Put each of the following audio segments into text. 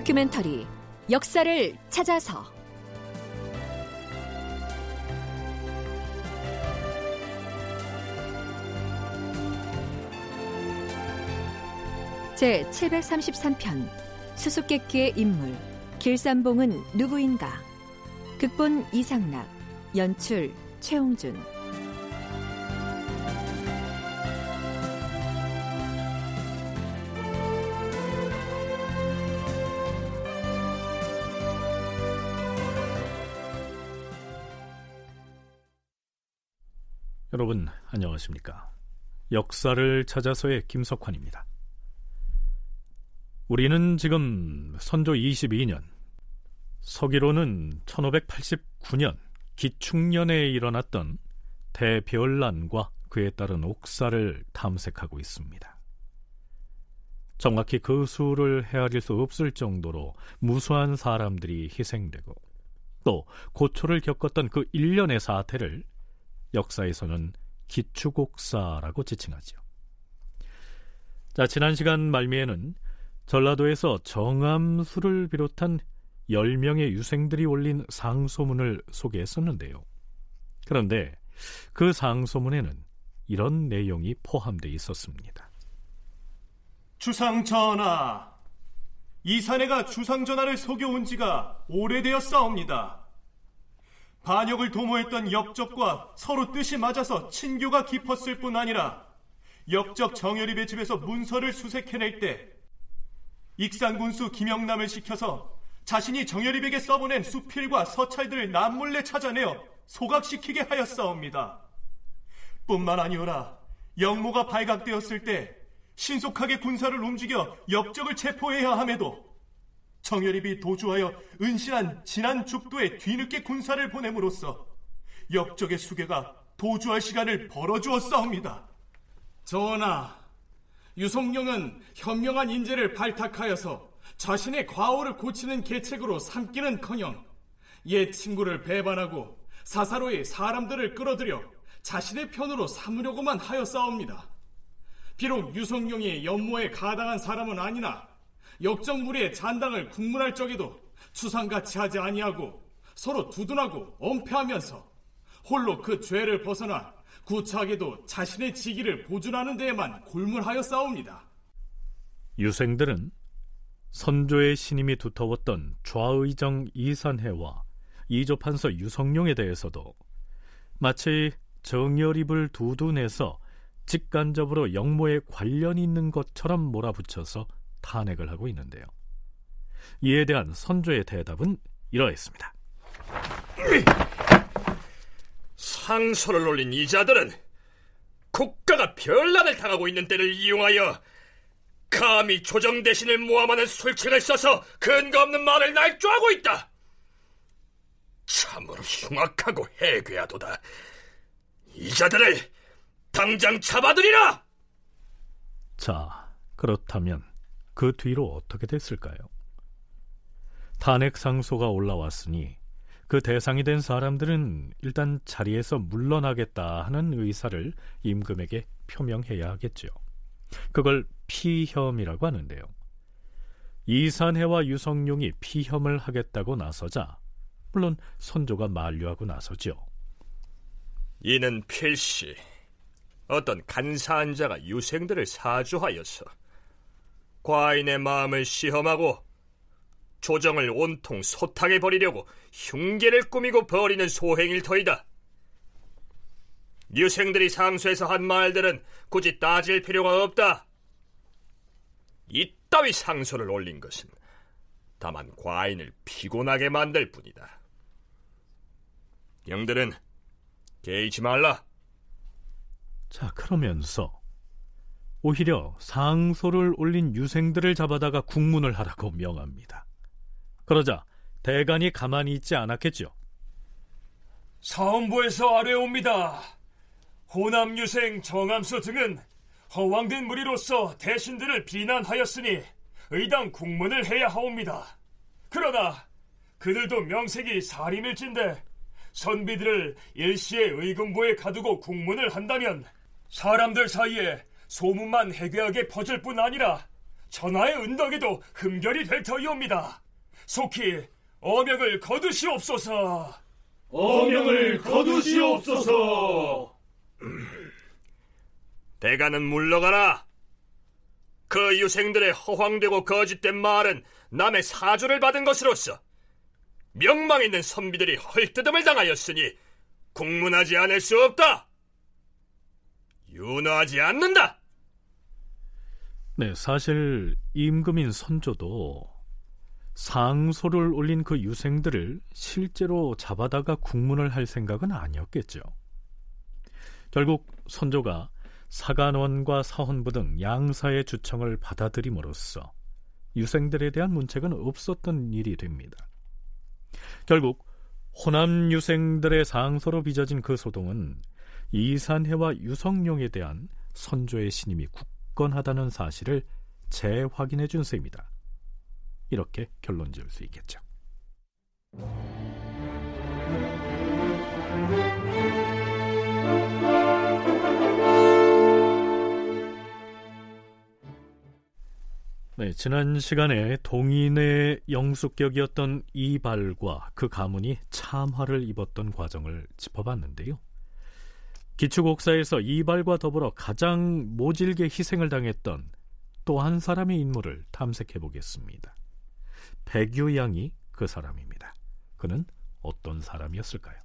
다큐멘터리 역사를 찾아서 제733편 수수께끼의 인물 길삼봉은 누구인가? 극본 이상락, 연출 최홍준. 여러분 안녕하십니까? 역사를 찾아서의 김석환입니다. 우리는 지금 선조 22년, 서기로는 1589년 기축년에 일어났던 대별난과 그에 따른 옥사를 탐색하고 있습니다. 정확히 그 수를 헤아릴 수 없을 정도로 무수한 사람들이 희생되고 또 고초를 겪었던 그 일련의 사태를 역사에서는 기축옥사라고 지칭하죠. 자, 지난 시간 말미에는 전라도에서 정암수를 비롯한 10명의 유생들이 올린 상소문을 소개했었는데요. 그런데 그 상소문에는 이런 내용이 포함되어 있었습니다. 주상전하, 이 사내가 주상전하를 속여온 지가 오래되었사옵니다. 반역을 도모했던 역적과 서로 뜻이 맞아서 친교가 깊었을 뿐 아니라 역적 정여립의 집에서 문서를 수색해낼 때 익산군수 김영남을 시켜서 자신이 정여립에게 써보낸 수필과 서찰들을 남몰래 찾아내어 소각시키게 하였사옵니다. 뿐만 아니오라, 역모가 발각되었을 때 신속하게 군사를 움직여 역적을 체포해야 함에도 정여립이 도주하여 은신한 진안 죽도에 뒤늦게 군사를 보냄으로써 역적의 수괴가 도주할 시간을 벌어주었사옵니다. 전하, 유성룡은 현명한 인재를 발탁하여서 자신의 과오를 고치는 계책으로 삼기는커녕 옛 친구를 배반하고 사사로이 사람들을 끌어들여 자신의 편으로 삼으려고만 하였사옵니다. 비록 유성룡이 연모에 가당한 사람은 아니나 역적 무리의 잔당을 국문할 적에도 추상같이 하지 아니하고 서로 두둔하고 엄폐하면서 홀로 그 죄를 벗어나 구차하게도 자신의 직위를 보존하는 데에만 골몰하여 싸웁니다. 유생들은 선조의 신임이 두터웠던 좌의정 이산해와 이조판서 유성룡에 대해서도 마치 정여립을 두둔해서 직간접으로 역모에 관련이 있는 것처럼 몰아붙여서 탄핵을 하고 있는데요. 이에 대한 선조의 대답은 이러했습니다. 상소를 올린 이 자들은 국가가 별난을 당하고 있는 때를 이용하여 감히 조정 대신을 모함하는 술책을 써서 근거 없는 말을 날조하고 있다. 참으로 흉악하고 해괴하도다. 이 자들을 당장 잡아들이라. 자, 그렇다면 그 뒤로 어떻게 됐을까요? 탄핵 상소가 올라왔으니 그 대상이 된 사람들은 일단 자리에서 물러나겠다 하는 의사를 임금에게 표명해야 하겠죠. 그걸 피혐이라고 하는데요. 이산해와 유성룡이 피혐을 하겠다고 나서자 물론 선조가 만류하고 나서죠. 이는 필시 어떤 간사한 자가 유생들을 사주하여서 과인의 마음을 시험하고 조정을 온통 소탕해 버리려고 흉계를 꾸미고 벌이는 소행일 터이다. 유생들이 상소해서 한 말들은 굳이 따질 필요가 없다. 이따위 상소를 올린 것은 다만 과인을 피곤하게 만들 뿐이다. 영들은 개의치 말라. 자, 그러면서 오히려 상소를 올린 유생들을 잡아다가 국문을 하라고 명합니다. 그러자 대간이 가만히 있지 않았겠죠. 사헌부에서 아뢰옵니다. 호남 유생 정암수 등은 허황된 무리로서 대신들을 비난하였으니 의당 국문을 해야 하옵니다. 그러나 그들도 명색이 사림일진데 선비들을 일시의 의금부에 가두고 국문을 한다면 사람들 사이에 소문만 해괴하게 퍼질 뿐 아니라 전하의 은덕에도 흠결이 될 터이옵니다. 속히 어명을 거두시옵소서. 어명을 거두시옵소서. 대가는 물러가라. 그 유생들의 허황되고 거짓된 말은 남의 사주를 받은 것으로서 명망 있는 선비들이 헐뜯음을 당하였으니 공문하지 않을 수 없다. 윤허하지 않는다. 네, 사실 임금인 선조도 상소를 올린 그 유생들을 실제로 잡아다가 국문을 할 생각은 아니었겠죠. 결국 선조가 사간원과 사헌부 등 양사의 주청을 받아들임으로써 유생들에 대한 문책은 없었던 일이 됩니다. 결국 호남 유생들의 상소로 빚어진 그 소동은 이산해와 유성룡에 대한 선조의 신임이 굳건하다는 사실을 재확인해 준 셈입니다. 이렇게 결론 지을 수 있겠죠. 네, 지난 시간에 동인의 영숙격이었던 이발과 그 가문이 참화를 입었던 과정을 짚어봤는데요. 기축옥사에서 이발과 더불어 가장 모질게 희생을 당했던 또 한 사람의 인물을 탐색해보겠습니다. 백유양이 그 사람입니다. 그는 어떤 사람이었을까요?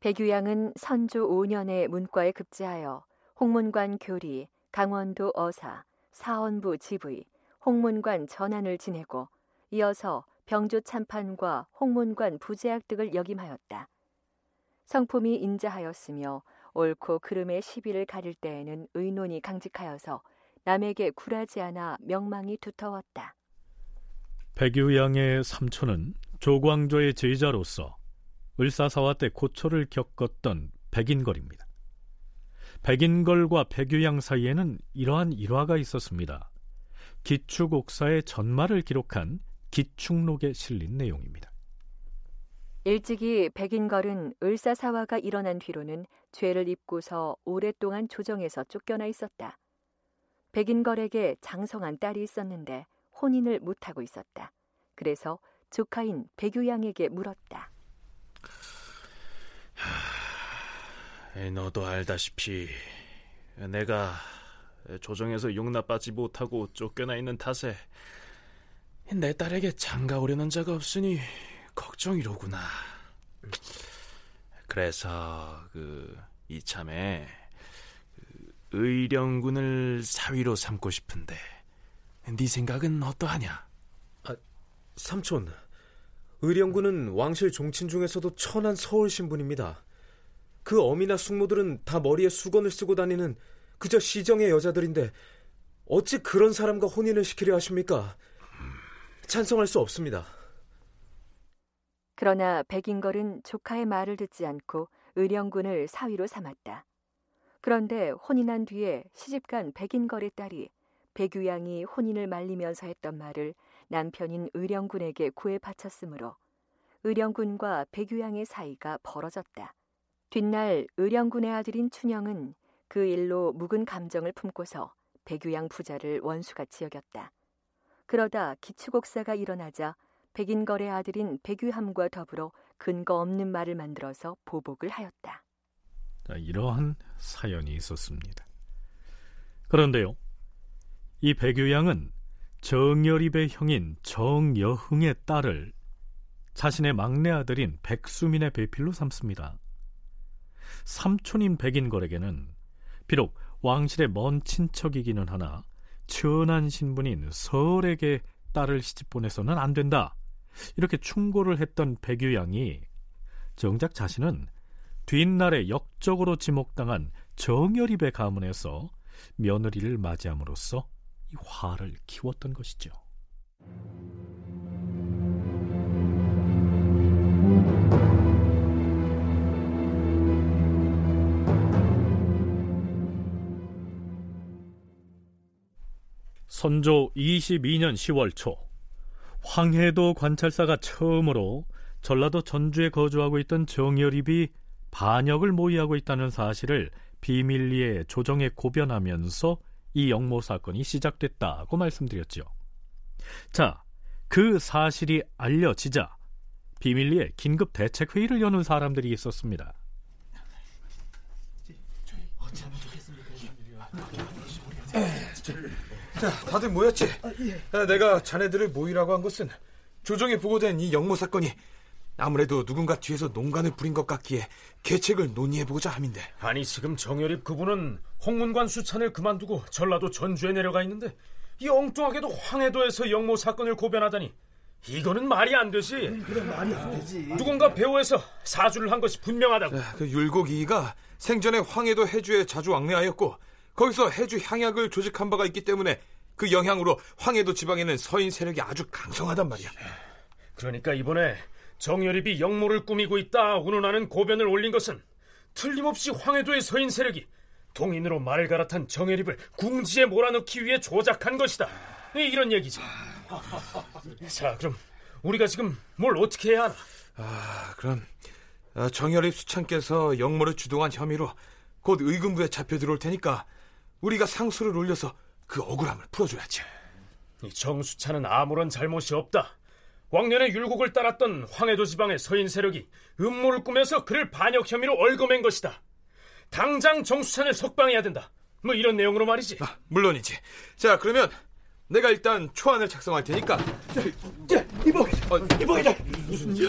백유양은 선조 5년에 문과에 급제하여 홍문관 교리, 강원도 어사, 사헌부 지부의, 홍문관 전안을 지내고 이어서 병조 참판과 홍문관 부제학 등을 역임하였다. 성품이 인자하였으며 옳고 그름의 시비를 가릴 때에는 의논이 강직하여서 남에게 굴하지 않아 명망이 두터웠다. 백유양의 삼촌은 조광조의 제자로서 을사사화 때 고초를 겪었던 백인걸입니다. 백인걸과 백유양 사이에는 이러한 일화가 있었습니다. 기축옥사의 전말을 기록한 기축록에 실린 내용입니다. 일찍이 백인걸은 을사사화가 일어난 뒤로는 죄를 입고서 오랫동안 조정에서 쫓겨나 있었다. 백인걸에게 장성한 딸이 있었는데 혼인을 못하고 있었다. 그래서 조카인 백유양에게 물었다. 너도 알다시피 내가 조정에서 용납받지 못하고 쫓겨나 있는 탓에 내 딸에게 장가오려는 자가 없으니 걱정이로구나. 그래서 이참에 의령군을 사위로 삼고 싶은데 네 생각은 어떠하냐? 삼촌, 의령군은 왕실 종친 중에서도 천한 서울 신분입니다. 그 어미나 숙모들은 다 머리에 수건을 쓰고 다니는 그저 시정의 여자들인데 어찌 그런 사람과 혼인을 시키려 하십니까? 찬성할 수 없습니다. 그러나 백인걸은 조카의 말을 듣지 않고 의령군을 사위로 삼았다. 그런데 혼인한 뒤에 시집간 백인걸의 딸이 백유양이 혼인을 말리면서 했던 말을 남편인 의령군에게 구애 바쳤으므로 의령군과 백유양의 사이가 벌어졌다. 뒷날 의령군의 아들인 춘영은 그 일로 묵은 감정을 품고서 백유양 부자를 원수같이 여겼다. 그러다 기축옥사가 일어나자 백인걸의 아들인 백유함과 더불어 근거 없는 말을 만들어서 보복을 하였다. 이러한 사연이 있었습니다. 그런데요, 이 백유양은 정여립의 형인 정여흥의 딸을 자신의 막내 아들인 백수민의 배필로 삼습니다. 삼촌인 백인걸에게는 비록 왕실의 먼 친척이기는 하나 천한 신분인 서울에게 딸을 시집 보내서는 안 된다, 이렇게 충고를 했던 백유양이 정작 자신은 뒷날에 역적으로 지목당한 정여립의 가문에서 며느리를 맞이함으로써 이 화를 키웠던 것이죠. 선조 22년 10월 초, 황해도 관찰사가 처음으로 전라도 전주에 거주하고 있던 정여립이 반역을 모의하고 있다는 사실을 비밀리에 조정에 고변하면서 이 역모 사건이 시작됐다고 말씀드렸죠. 자, 그 사실이 알려지자 비밀리에 긴급 대책 회의를 여는 사람들이 있었습니다. 자, 다들 모였지? 아, 내가 자네들을 모이라고 한 것은 조정에 보고된 이 역모 사건이 아무래도 누군가 뒤에서 농간을 부린 것 같기에 계책을 논의해보고자 함인데. 아니, 지금 정여립 그분은 홍문관 수찬을 그만두고 전라도 전주에 내려가 있는데 이 엉뚱하게도 황해도에서 역모 사건을 고변하다니, 이거는 말이 안 되지. 그래, 말이 안 되지. 누군가 배후에서 사주를 한 것이 분명하다고. 자, 그 율곡이가 생전에 황해도 해주에 자주 왕래하였고 거기서 해주 향약을 조직한 바가 있기 때문에 그 영향으로 황해도 지방에는 서인 세력이 아주 강성하단 말이야. 그러니까 이번에 정여립이 역모를 꾸미고 있다 운운하는 고변을 올린 것은 틀림없이 황해도의 서인 세력이 동인으로 말을 갈아탄 정여립을 궁지에 몰아넣기 위해 조작한 것이다, 이런 얘기지. 자, 그럼 우리가 지금 뭘 어떻게 해야 하나? 그럼 정여립 수찬께서 역모를 주동한 혐의로 곧 의금부에 잡혀 들어올 테니까 우리가 상소를 올려서 그 억울함을 풀어줘야지. 이 정수찬은 아무런 잘못이 없다. 왕년에 율곡을 따랐던 황해도 지방의 서인 세력이 음모를 꾸며서 그를 반역 혐의로 얼검맨 것이다. 당장 정수찬을 석방해야 된다, 뭐 이런 내용으로 말이지. 물론이지. 자, 그러면 내가 일단 초안을 작성할 테니까. 이보기다. 무슨 일?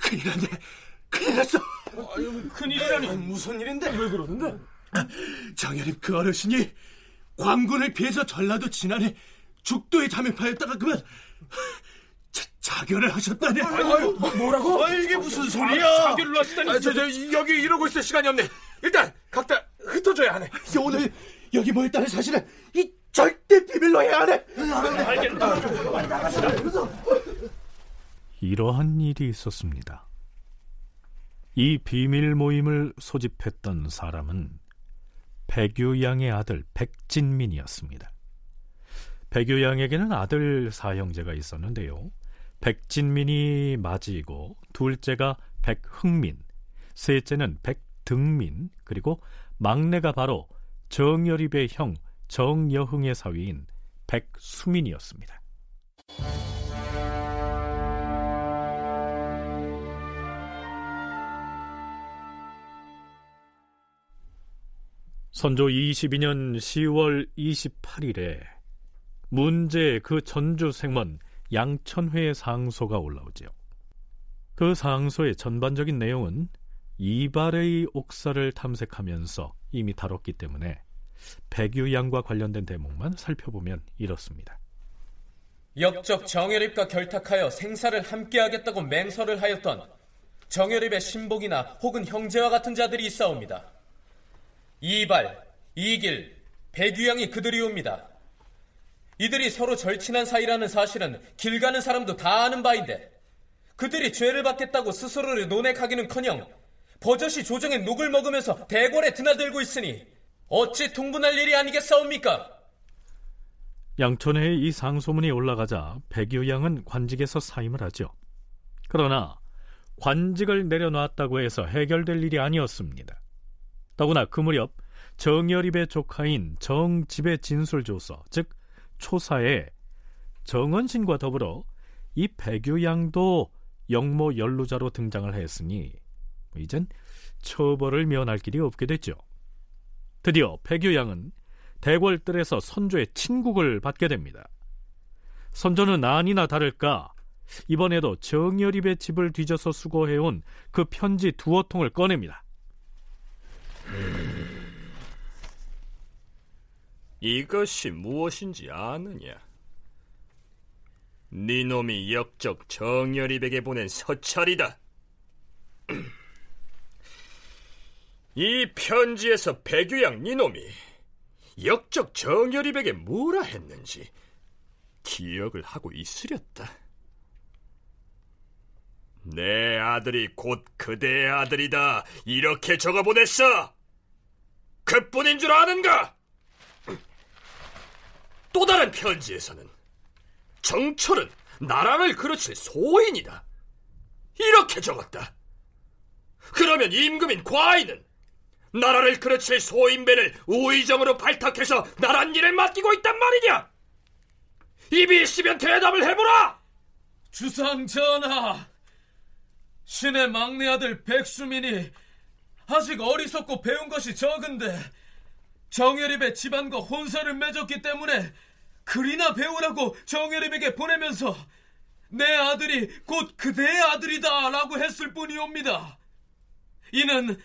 큰일 났네. 큰일 났어. 큰일이라니. 무슨 일인데? 왜 그러는데? 정여립 그 어르신이 광군을 피해서 전라도 진안에 죽도에 잠입하였다가 그만 자결을 하셨다네. 뭐라고? 이게 무슨 소리야? 자결을 하시다니. 여기 이러고 있을 시간이 없네. 일단 각자 흩어져야 하네. 오늘 여기 모였다는 사실은 이 절대 비밀로 해야 하네. 알겠다. 이러한 일이 있었습니다. 이 비밀 모임을 소집했던 사람은 백유양의 아들 백진민이었습니다. 백유양에게는 아들 사형제가 있었는데요, 백진민이 맏이고 둘째가 백흥민, 셋째는 백등민, 그리고 막내가 바로 정여립의 형 정여흥의 사위인 백수민이었습니다. 선조 22년 10월 28일에 문제의 그 전주 생원 양천회의 상소가 올라오죠. 그 상소의 전반적인 내용은 이발의 옥사를 탐색하면서 이미 다뤘기 때문에 백유양과 관련된 대목만 살펴보면 이렇습니다. 역적 정여립과 결탁하여 생사를 함께하겠다고 맹서를 하였던 정여립의 신복이나 혹은 형제와 같은 자들이 있사옵니다. 이발, 이길, 백유양이 그들이옵니다. 이들이 서로 절친한 사이라는 사실은 길 가는 사람도 다 아는 바인데 그들이 죄를 받겠다고 스스로를 논핵하기는커녕 버젓이 조정에 녹을 먹으면서 대궐에 드나들고 있으니 어찌 통분할 일이 아니겠사옵니까? 양천회의 이 상소문이 올라가자 백유양은 관직에서 사임을 하죠. 그러나 관직을 내려놨다고 해서 해결될 일이 아니었습니다. 더구나 그 무렵 정여립의 조카인 정집의 진술조서, 즉 초사에 정언신과 더불어 이 백유양도 역모 연루자로 등장을 했으니 이젠 처벌을 면할 길이 없게 됐죠. 드디어 백유양은 대궐뜰에서 선조의 친국을 받게 됩니다. 선조는 아니나 다를까 이번에도 정여립의 집을 뒤져서 수거해온 그 편지 두어 통을 꺼냅니다. 이것이 무엇인지 아느냐? 니놈이 역적 정여립에게 보낸 서찰이다. 이 편지에서 백유양 니놈이 역적 정여립에게 뭐라 했는지 기억을 하고 있으렸다. 내 아들이 곧 그대의 아들이다, 이렇게 적어보냈어. 그뿐인 줄 아는가? 또 다른 편지에서는 정철은 나라를 그르칠 소인이다, 이렇게 적었다. 그러면 임금인 과인은 나라를 그르칠 소인배를 우의정으로 발탁해서 나란 일을 맡기고 있단 말이냐? 입이 있으면 대답을 해보라! 주상 전하, 신의 막내 아들 백수민이 아직 어리석고 배운 것이 적은데 정여립의 집안과 혼사를 맺었기 때문에 그리나 배우라고 정여립에게 보내면서 내 아들이 곧 그대의 아들이다 라고 했을 뿐이옵니다. 이는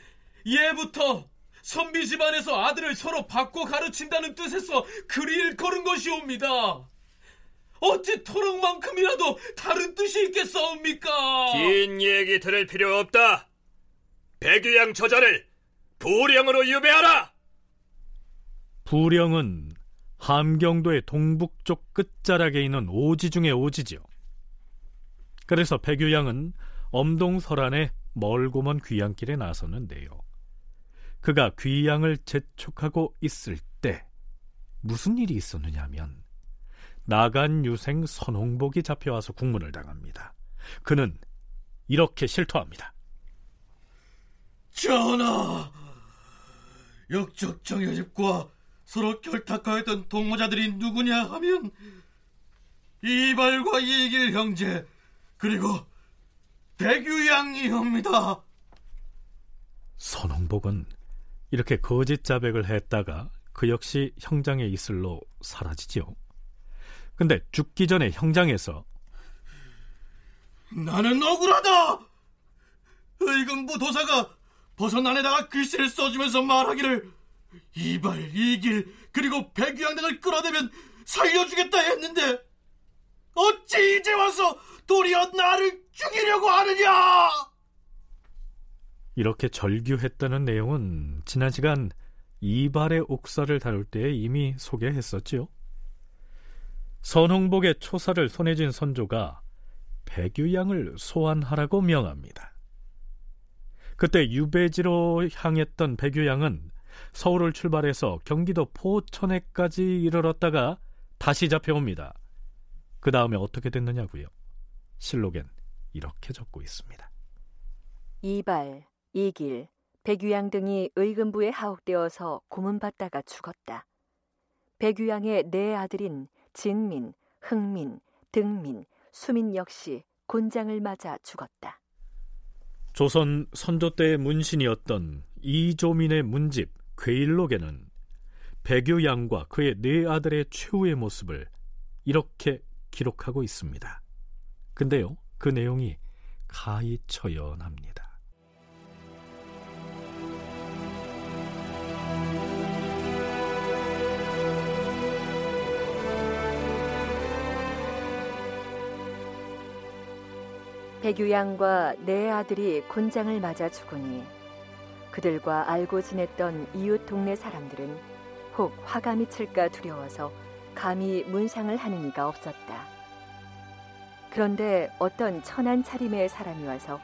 예부터 선비 집안에서 아들을 서로 바꿔 가르친다는 뜻에서 그리 일컬은 것이옵니다. 어찌 토록만큼이라도 다른 뜻이 있겠사옵니까? 긴 얘기 들을 필요 없다. 백유양 저자를 부령으로 유배하라. 부령은 함경도의 동북쪽 끝자락에 있는 오지 중의 오지지요. 그래서 백유양은 엄동설안의 멀고 먼 귀양길에 나섰는데요, 그가 귀양을 재촉하고 있을 때 무슨 일이 있었느냐 하면 나간 유생 선홍복이 잡혀와서 국문을 당합니다. 그는 이렇게 실토합니다. 전하, 역적 정여립과 서로 결탁하였던 동호자들이 누구냐 하면 이발과 이길 형제 그리고 백유양이옵니다. 선홍복은 이렇게 거짓 자백을 했다가 그 역시 형장의 이슬로 사라지지요. 근데 죽기 전에 형장에서 나는 억울하다! 의금부 도사가 버선 안에다가 글씨를 써주면서 말하기를 이발, 이길, 그리고 백유양 등을 끌어내면 살려주겠다 했는데 어찌 이제 와서 도리어 나를 죽이려고 하느냐! 이렇게 절규했다는 내용은 지난 시간 이발의 옥사를 다룰 때 이미 소개했었지요. 선홍복의 초사를 손에 쥔 선조가 백유양을 소환하라고 명합니다. 그때 유배지로 향했던 백유양은 서울을 출발해서 경기도 포천에까지 이르렀다가 다시 잡혀옵니다. 그 다음에 어떻게 됐느냐고요? 실록엔 이렇게 적고 있습니다. 이발, 이길, 백유양 등이 의금부에 하옥되어서 고문받다가 죽었다. 백유양의 네 아들인 진민, 흥민, 등민, 수민 역시 곤장을 맞아 죽었다. 조선 선조 때의 문신이었던 이조민의 문집 괴일록에는 백유양과 그의 네 아들의 최후의 모습을 이렇게 기록하고 있습니다. 근데요, 그 내용이 가히 처연합니다. 백유양과 네 아들이 곤장을 맞아 죽으니 그들과 알고 지냈던 이웃 동네 사람들은 혹 화가 미칠까 두려워서 감히 문상을 하는 이가 없었다. 그런데 어떤 천한 차림의 사람이 와서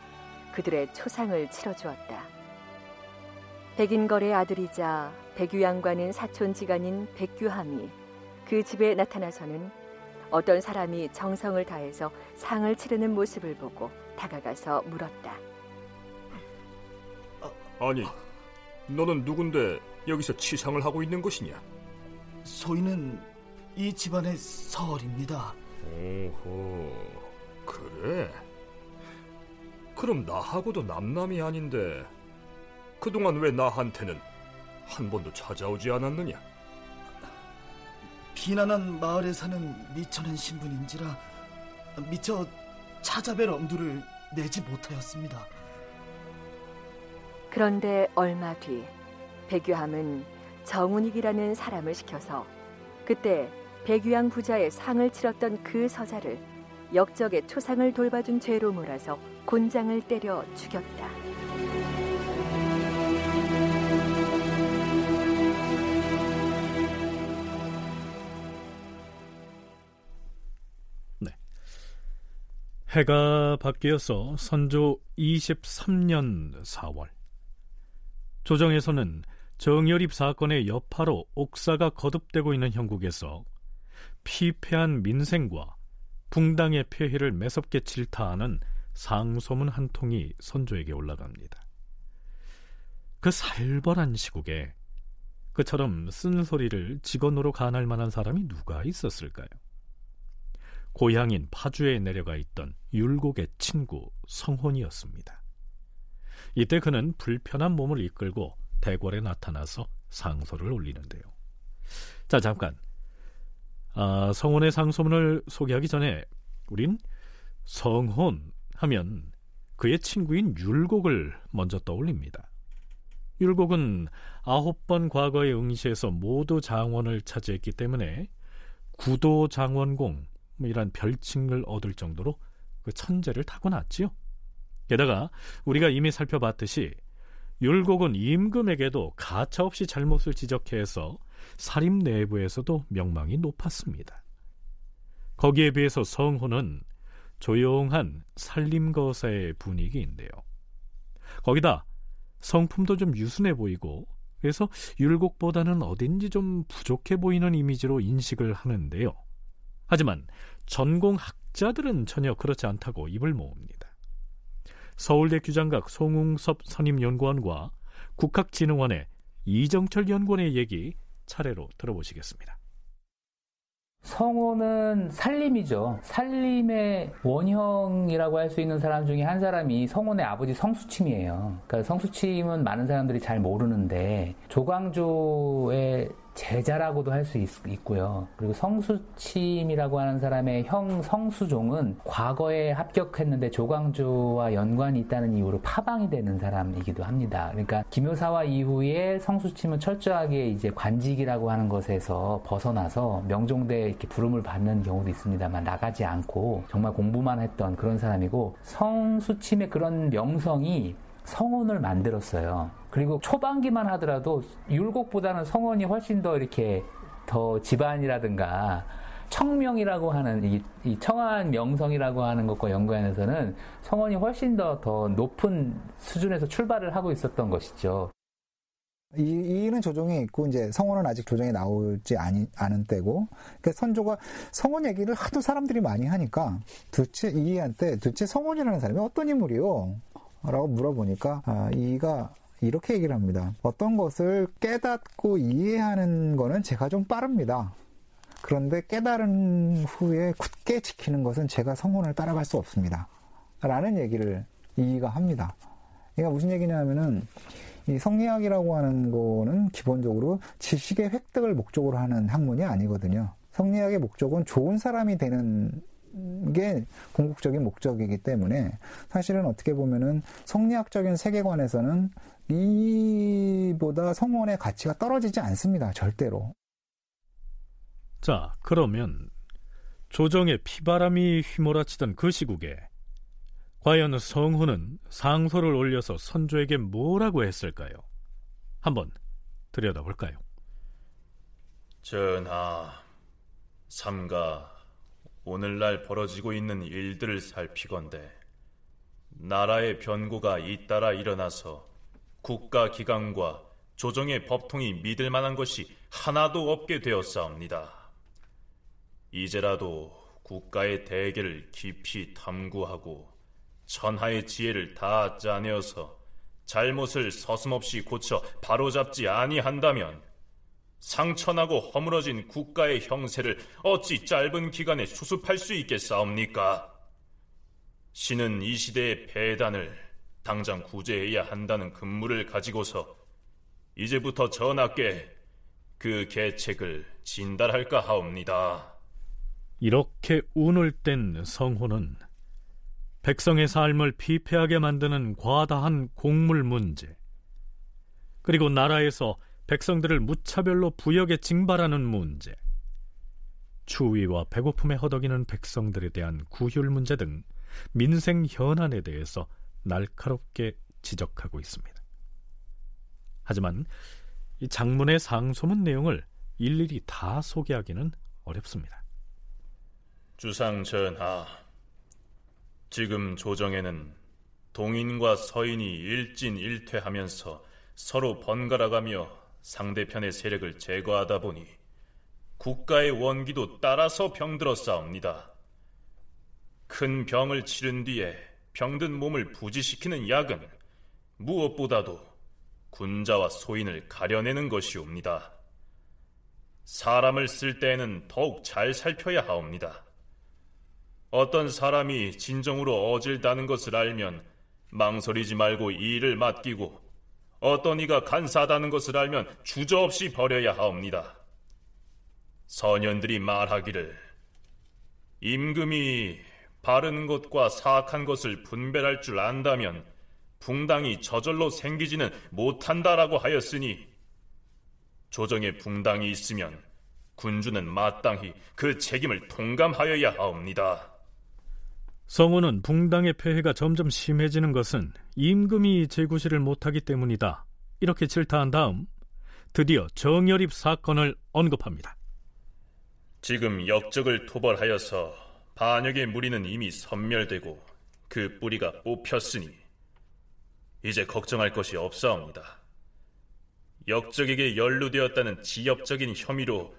그들의 초상을 치러주었다. 백인걸의 아들이자 백유양과는 사촌지간인 백유함이 그 집에 나타나서는 어떤 사람이 정성을 다해서 상을 치르는 모습을 보고 다가가서 물었다. 아니, 너는 누군데 여기서 치상을 하고 있는 것이냐? 소인은 이 집안의 서얼입니다. 오호, 그래? 그럼 나하고도 남남이 아닌데 그동안 왜 나한테는 한 번도 찾아오지 않았느냐? 비난한 마을에 사는 미천한 신분인지라 미처 찾아뵐 엄두를 내지 못하였습니다. 그런데 얼마 뒤 백유함은 정운익이라는 사람을 시켜서 그때 백유양 부자의 상을 치렀던 그 서자를 역적의 초상을 돌봐준 죄로 몰아서 곤장을 때려 죽였다. 해가 바뀌어서 선조 23년 4월 조정에서는 정여립 사건의 여파로 옥사가 거듭되고 있는 형국에서 피폐한 민생과 붕당의 폐해를 매섭게 질타하는 상소문 한 통이 선조에게 올라갑니다. 그 살벌한 시국에 그처럼 쓴소리를 직언으로 간할 만한 사람이 누가 있었을까요? 고향인 파주에 내려가 있던 율곡의 친구 성혼이었습니다. 이때 그는 불편한 몸을 이끌고 대궐에 나타나서 상소를 올리는데요. 자, 잠깐 성혼의 상소문을 소개하기 전에 우린 성혼 하면 그의 친구인 율곡을 먼저 떠올립니다. 율곡은 9번 과거의 응시에서 모두 장원을 차지했기 때문에 구도장원공이란 별칭을 얻을 정도로 그 천재를 타고났지요. 게다가 우리가 이미 살펴봤듯이 율곡은 임금에게도 가차없이 잘못을 지적해서 사림 내부에서도 명망이 높았습니다. 거기에 비해서 성혼은 조용한 살림거사의 분위기인데요. 거기다 성품도 좀 유순해 보이고 그래서 율곡보다는 어딘지 좀 부족해 보이는 이미지로 인식을 하는데요. 하지만 전공학자들은 전혀 그렇지 않다고 입을 모읍니다. 서울대 규장각 송웅섭 선임연구원과 국학진흥원의 이정철 연구원의 얘기 차례로 들어보시겠습니다. 성혼은 살림이죠. 살림의 원형이라고 할 수 있는 사람 중에 한 사람이 성혼의 아버지 성수침이에요. 그러니까 성수침은 많은 사람들이 잘 모르는데 조광조의 제자라고도 할 수 있고요. 그리고 성수침이라고 하는 사람의 형 성수종은 과거에 합격했는데 조광조와 연관이 있다는 이유로 파방이 되는 사람이기도 합니다. 그러니까 기묘사화 이후에 성수침은 철저하게 이제 관직이라고 하는 것에서 벗어나서 명종대에 이렇게 부름을 받는 경우도 있습니다만 나가지 않고 정말 공부만 했던 그런 사람이고, 성수침의 그런 명성이 성혼을 만들었어요. 그리고 초반기만 하더라도 율곡보다는 성혼이 훨씬 더 이렇게 더 집안이라든가 청명이라고 하는 이 청아한 명성이라고 하는 것과 연관해서는 성혼이 훨씬 더 높은 수준에서 출발을 하고 있었던 것이죠. 이는 조정에 있고 이제 성혼은 아직 조정에 나오지 않은 때고, 그러니까 선조가 성혼 얘기를 하도 사람들이 많이 하니까 도대체 이한테 도대체 성혼이라는 사람이 어떤 인물이요? 라고 물어보니까 이가 이렇게 얘기를 합니다. 어떤 것을 깨닫고 이해하는 거는 제가 좀 빠릅니다. 그런데 깨달은 후에 굳게 지키는 것은 제가 성혼을 따라갈 수 없습니다. 라는 얘기를 이가 합니다. 이가 무슨 얘기냐면은 이 성리학이라고 하는 거는 기본적으로 지식의 획득을 목적으로 하는 학문이 아니거든요. 성리학의 목적은 좋은 사람이 되는 게 궁극적인 목적이기 때문에 사실은 어떻게 보면은 성리학적인 세계관에서는 이보다 성혼의 가치가 떨어지지 않습니다. 절대로. 자, 그러면 조정의 피바람이 휘몰아치던 그 시국에 과연 성혼은 상소를 올려서 선조에게 뭐라고 했을까요? 한번 들여다볼까요? 전하, 삼가 오늘날 벌어지고 있는 일들을 살피건대 나라의 변고가 잇따라 일어나서 국가기강과 조정의 법통이 믿을 만한 것이 하나도 없게 되었사옵니다. 이제라도 국가의 대계를 깊이 탐구하고 천하의 지혜를 다 짜내어서 잘못을 서슴없이 고쳐 바로잡지 아니한다면 상처나고 허물어진 국가의 형세를 어찌 짧은 기간에 수습할 수 있겠사옵니까? 신은 이 시대의 폐단을 당장 구제해야 한다는 근무를 가지고서 이제부터 전하께 그 계책을 진달할까 하옵니다. 이렇게 운을 뗀 성혼은 백성의 삶을 피폐하게 만드는 과다한 곡물 문제, 그리고 나라에서 백성들을 무차별로 부역에 징발하는 문제, 추위와 배고픔에 허덕이는 백성들에 대한 구휼 문제 등 민생 현안에 대해서 날카롭게 지적하고 있습니다. 하지만 이 장문의 상소문 내용을 일일이 다 소개하기는 어렵습니다. 주상 전하, 지금 조정에는 동인과 서인이 일진일퇴하면서 서로 번갈아가며 상대편의 세력을 제거하다 보니 국가의 원기도 따라서 병들었사옵니다. 큰 병을 치른 뒤에 병든 몸을 부지시키는 약은 무엇보다도 군자와 소인을 가려내는 것이옵니다. 사람을 쓸 때에는 더욱 잘 살펴야 하옵니다. 어떤 사람이 진정으로 어질다는 것을 알면 망설이지 말고 일을 맡기고, 어떤 이가 간사하다는 것을 알면 주저없이 버려야 하옵니다. 선현들이 말하기를 임금이 바른 것과 사악한 것을 분별할 줄 안다면 붕당이 저절로 생기지는 못한다라고 하였으니, 조정에 붕당이 있으면 군주는 마땅히 그 책임을 통감하여야 하옵니다. 성우는 붕당의 폐해가 점점 심해지는 것은 임금이 제구시를 못하기 때문이다, 이렇게 질타한 다음 드디어 정여립 사건을 언급합니다. 지금 역적을 토벌하여서 반역의 무리는 이미 섬멸되고 그 뿌리가 뽑혔으니 이제 걱정할 것이 없사옵니다. 역적에게 연루되었다는 지엽적인 혐의로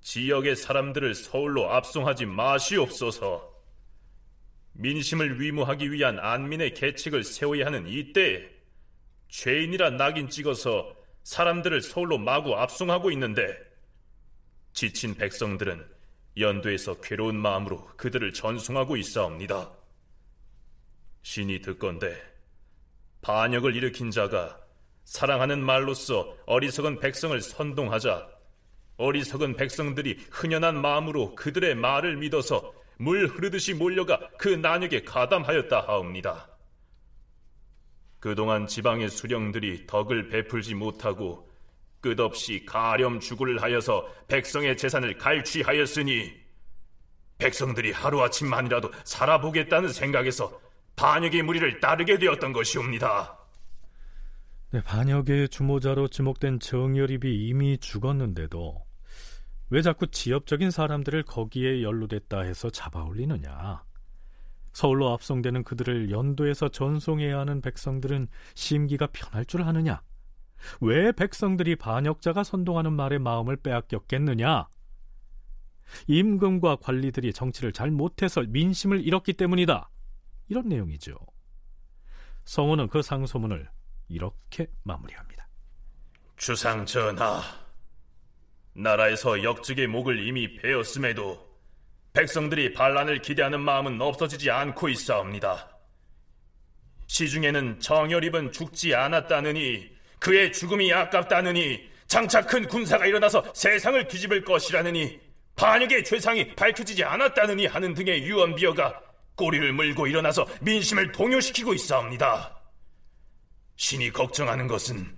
지역의 사람들을 서울로 압송하지 마시옵소서. 민심을 위무하기 위한 안민의 계책을 세워야 하는 이때에 죄인이라 낙인 찍어서 사람들을 서울로 마구 압송하고 있는데, 지친 백성들은 연도에서 괴로운 마음으로 그들을 전송하고 있사옵니다. 신이 듣건대 반역을 일으킨 자가 사랑하는 말로써 어리석은 백성을 선동하자 어리석은 백성들이 흔연한 마음으로 그들의 말을 믿어서 물 흐르듯이 몰려가 그 난역에 가담하였다 하옵니다. 그동안 지방의 수령들이 덕을 베풀지 못하고 끝없이 가렴주구를 하여서 백성의 재산을 갈취하였으니, 백성들이 하루아침만이라도 살아보겠다는 생각에서 반역의 무리를 따르게 되었던 것이옵니다. 네, 반역의 주모자로 지목된 정여립이 이미 죽었는데도 왜 자꾸 지엽적인 사람들을 거기에 연루됐다 해서 잡아올리느냐. 서울로 압송되는 그들을 연도에서 전송해야 하는 백성들은 심기가 편할 줄 아느냐. 왜 백성들이 반역자가 선동하는 말에 마음을 빼앗겼겠느냐. 임금과 관리들이 정치를 잘 못해서 민심을 잃었기 때문이다, 이런 내용이죠. 성호는 그 상소문을 이렇게 마무리합니다. 주상 전하, 나라에서 역적의 목을 이미 베었음에도 백성들이 반란을 기대하는 마음은 없어지지 않고 있사옵니다. 시중에는 정여립은 죽지 않았다느니, 그의 죽음이 아깝다느니, 장차 큰 군사가 일어나서 세상을 뒤집을 것이라느니, 반역의 죄상이 밝혀지지 않았다느니 하는 등의 유언비어가 꼬리를 물고 일어나서 민심을 동요시키고 있사옵니다. 신이 걱정하는 것은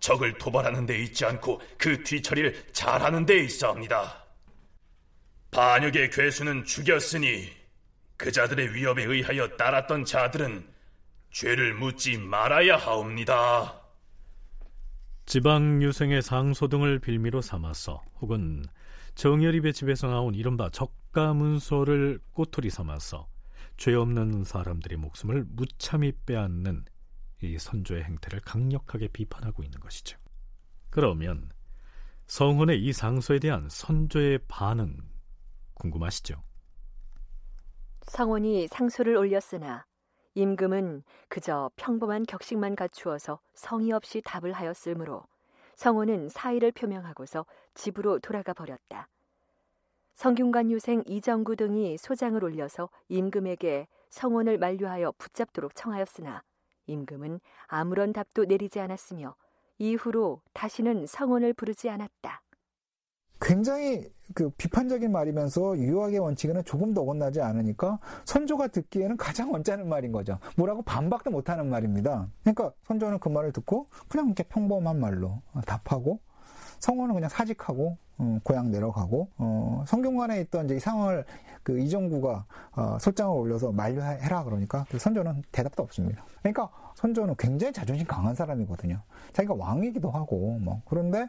적을 도발하는 데 있지 않고 그 뒤처리를 잘하는 데 있사옵니다. 반역의 괴수는 죽였으니 그자들의 위협에 의하여 따랐던 자들은 죄를 묻지 말아야 하옵니다. 지방 유생의 상소 등을 빌미로 삼아서, 혹은 정여립의 집에서 나온 이른바 적가문서를 꼬투리 삼아서 죄 없는 사람들의 목숨을 무참히 빼앗는 이 선조의 행태를 강력하게 비판하고 있는 것이죠. 그러면 성혼의 이 상소에 대한 선조의 반응 궁금하시죠? 성혼이 상소를 올렸으나 임금은 그저 평범한 격식만 갖추어서 성의 없이 답을 하였으므로 성혼은 사의를 표명하고서 집으로 돌아가 버렸다. 성균관 유생 이정구 등이 소장을 올려서 임금에게 성혼을 만류하여 붙잡도록 청하였으나 임금은 아무런 답도 내리지 않았으며 이후로 다시는 성혼을 부르지 않았다. 굉장히 비판적인 말이면서 유학의 원칙에는 조금 더 어긋나지 않으니까 선조가 듣기에는 가장 언짢은 말인 거죠. 뭐라고 반박도 못하는 말입니다. 그러니까 선조는 그 말을 듣고 그냥 이렇게 평범한 말로 답하고, 성혼은 그냥 사직하고 고향 내려가고, 성균관에 있던 이제 상황을 그 이정구가 소장을 올려서 만류해라 그러니까 선조는 대답도 없습니다. 그러니까 선조는 굉장히 자존심 강한 사람이거든요. 자기가 왕이기도 하고 뭐. 그런데